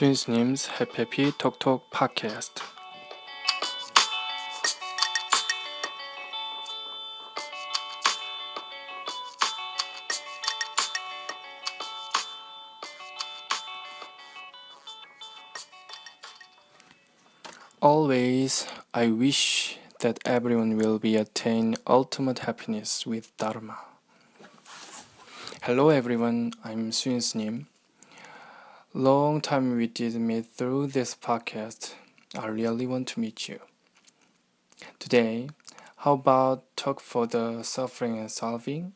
스윈스님's 해피해피 톡톡 팟캐스트. Always I wish that everyone will be attain ultimate happiness with Dharma. Hello everyone, I'm Swins님. Long time we didn't meet through this podcast. I really want to meet you. Today, how about talk for the suffering and solving?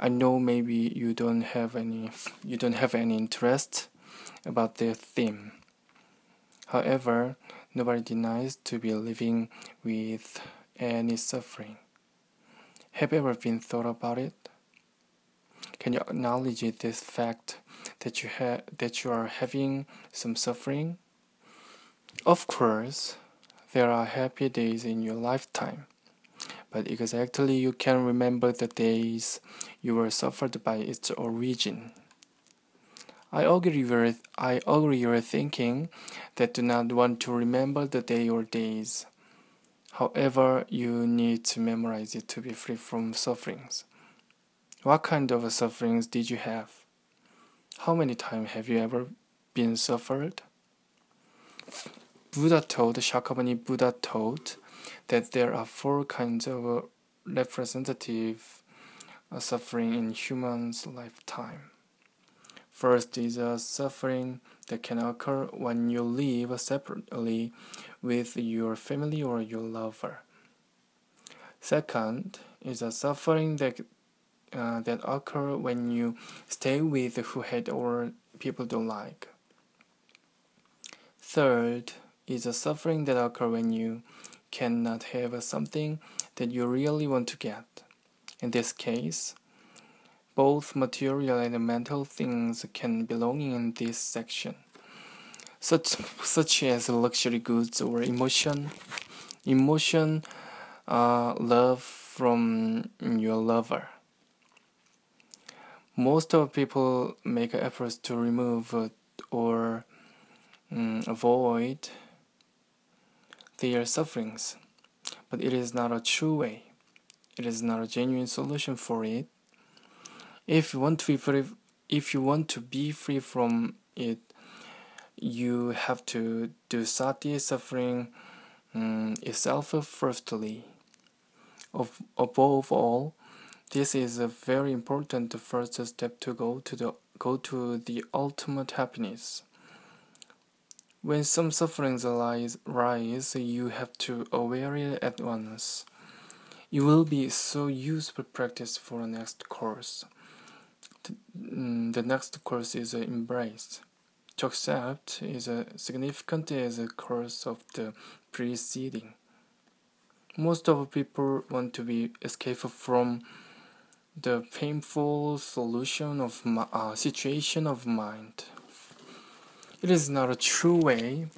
I know maybe you don't have any interest about this theme. However, nobody denies to be living with any suffering. Have you ever been thought about it? Can you acknowledge this fact that you are having some suffering? Of course, there are happy days in your lifetime, but exactly you can remember the days you were suffered by its origin. I agree with thinking that do not want to remember the day or days. However, you need to memorize it to be free from sufferings. What kind of sufferings did you have? How many times have you ever been suffered? Shakyamuni Buddha taught that there are four kinds of representative suffering in human's lifetime. First is a suffering that can occur when you live separately with your family or your lover. Second is a suffering that occur when you stay with who hate or people don't like. Third is a suffering that occur when you cannot have something that you really want to get. In this case, both material and mental things can belong in this section, such as luxury goods or emotion, love from your lover. Most of people make efforts to remove or avoid their sufferings, but it is not a true way. It is not a genuine solution for it. If you want to be free from it, you have to do sati suffering itself firstly. Above all, this is a very important first step to go to the ultimate happiness. When some sufferings rise, you have to aware it at once. It will be so useful practice for the next course. The next course is embraced. To accept is significant as the course of the preceding. Most of people want to be escape from the painful situation of mind. It is not a true way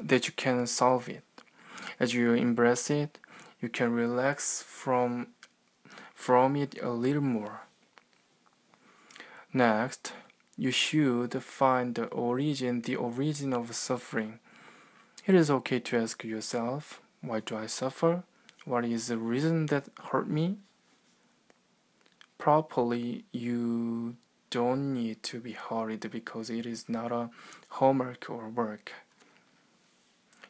that you can solve it. As you embrace it, you can relax from it a little more. Next, you should find the origin of suffering. It is okay to ask yourself, why do I suffer? What is the reason that hurt me? Properly, you don't need to be hurried because it is not a homework or work.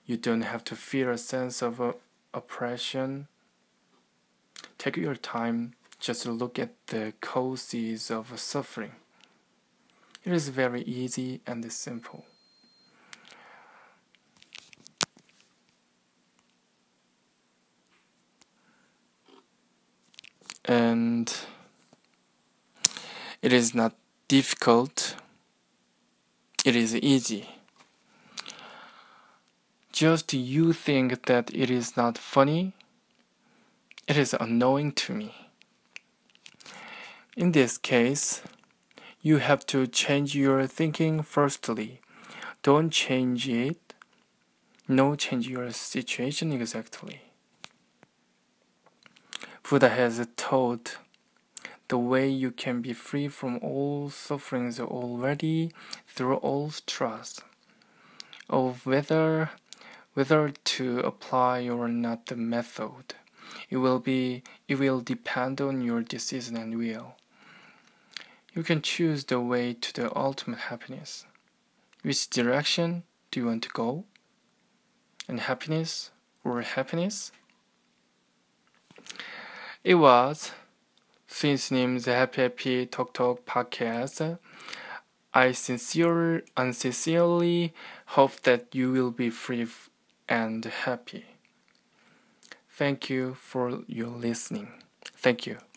You don't have to feel a sense of oppression. Take your time. Just look at the causes of suffering. It is very easy and simple. And it is not difficult. It is easy. Just you think that it is not funny. It is annoying to me. In this case, you have to change your thinking firstly. Don't change it. No, change your situation exactly. Buddha has taught the way you can be free from all sufferings already through all trust. Of whether to apply or not the method, it will depend on your decision and will. You can choose the way to the ultimate happiness. Which direction do you want to go? And happiness or happiness? It was Swin's Happy Talk Talk podcast. I sincerely hope that you will be free and happy. Thank you for your listening. Thank you.